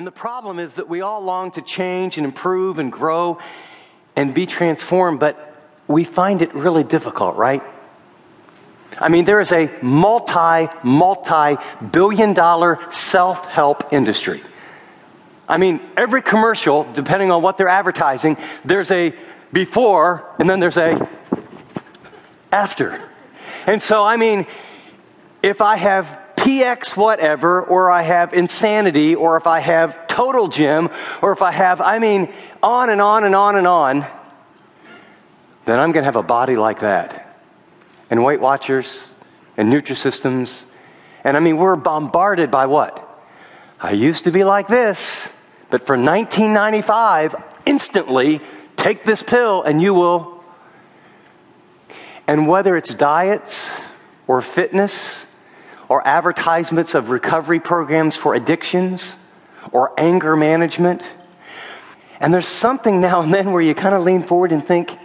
And the problem is that we all long to change and improve and grow and be transformed, but we find it really difficult, right? I mean, there is a multi-billion-dollar self-help industry. I mean, every commercial, depending on what they're advertising, there's a before and then there's a after. And so, I mean, if I have DX whatever, or I have Insanity, or if I have Total Gym, or if I have, I mean, on and on and on and on, then I'm going to have a body like that. And Weight Watchers, and Nutrisystems, and I mean, we're bombarded by what? I used to be like this, but for $19.95, instantly, take this pill and you will. And whether it's diets, or fitness, or advertisements of recovery programs for addictions, or anger management. And there's something now and then where you kind of lean forward and think,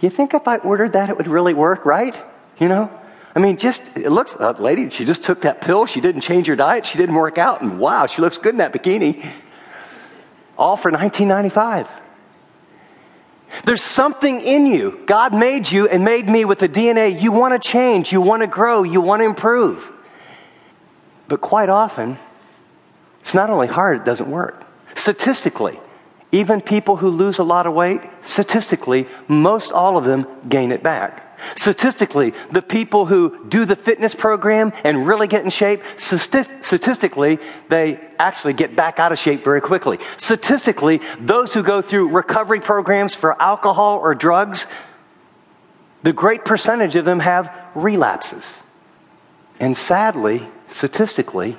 you think if I ordered that it would really work, right? You know? I mean, just, it looks, that lady, she just took that pill, she didn't change her diet, she didn't work out, and wow, she looks good in that bikini. All for $19.95. There's something in you. God made you and made me with the DNA. You want to change, you want to grow, you want to improve. But quite often, it's not only hard, it doesn't work. Statistically, even people who lose a lot of weight, statistically, most all of them gain it back. Statistically, the people who do the fitness program and really get in shape, statistically, they actually get back out of shape very quickly. Statistically, those who go through recovery programs for alcohol or drugs, the great percentage of them have relapses. And sadly, statistically,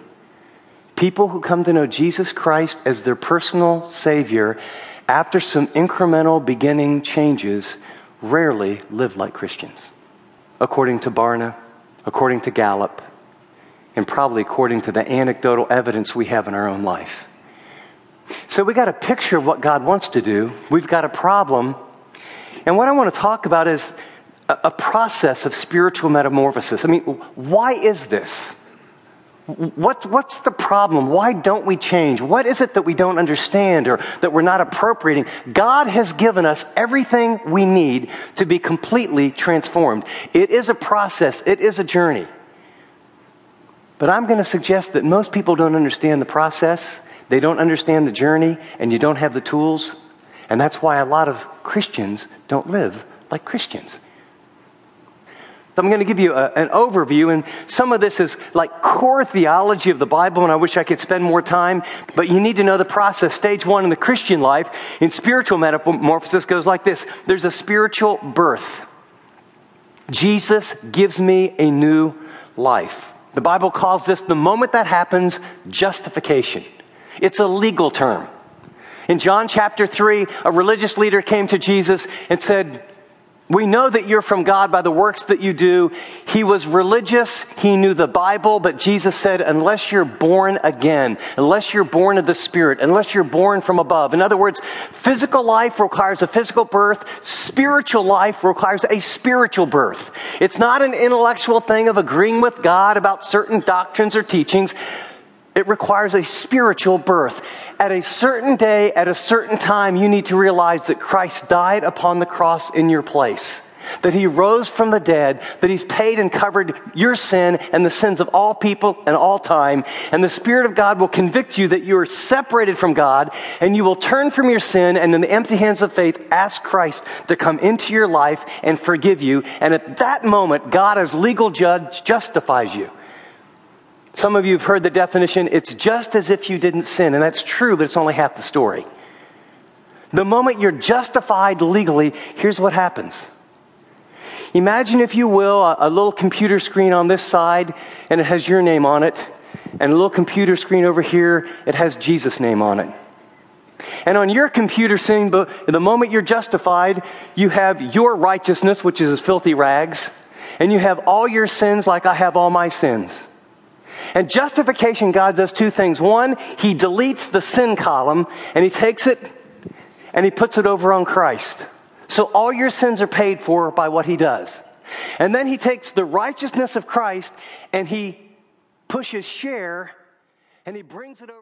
people who come to know Jesus Christ as their personal Savior after some incremental beginning changes rarely live like Christians, according to Barna, according to Gallup, and probably according to the anecdotal evidence we have in our own life. So we got a picture of what God wants to do. We've got a problem. And what I want to talk about is a process of spiritual metamorphosis. I mean, why is this? What's the problem? Why don't we change? What is it that we don't understand or that we're not appropriating? God has given us everything we need to be completely transformed. It is a process. It is a journey. But I'm going to suggest that most people don't understand the process. They don't understand the journey, and you don't have the tools. And that's why a lot of Christians don't live like Christians. I'm going to give you an overview, and some of this is like core theology of the Bible, and I wish I could spend more time, but you need to know the process. Stage one in the Christian life in spiritual metamorphosis goes like this. There's a spiritual birth. Jesus gives me a new life. The Bible calls this, the moment that happens, justification. It's a legal term. In John chapter 3, a religious leader came to Jesus and said, "We know that you're from God by the works that you do." He was religious. He knew the Bible. But Jesus said, unless you're born again, unless you're born of the Spirit, unless you're born from above. In other words, physical life requires a physical birth. Spiritual life requires a spiritual birth. It's not an intellectual thing of agreeing with God about certain doctrines or teachings. It requires a spiritual birth. At a certain day, at a certain time, you need to realize that Christ died upon the cross in your place, that he rose from the dead, that he's paid and covered your sin and the sins of all people and all time. And the Spirit of God will convict you that you are separated from God, and you will turn from your sin and in the empty hands of faith, ask Christ to come into your life and forgive you. And at that moment, God as legal judge justifies you. Some of you have heard the definition, it's just as if you didn't sin. And that's true, but it's only half the story. The moment you're justified legally, here's what happens. Imagine, if you will, a little computer screen on this side, and it has your name on it. And a little computer screen over here, it has Jesus' name on it. And on your computer screen, the moment you're justified, you have your righteousness, which is as filthy rags. And you have all your sins like I have all my sins. And justification, God does two things. One, he deletes the sin column, and he takes it, and he puts it over on Christ. So all your sins are paid for by what he does. And then he takes the righteousness of Christ, and he pushes share, and he brings it over here.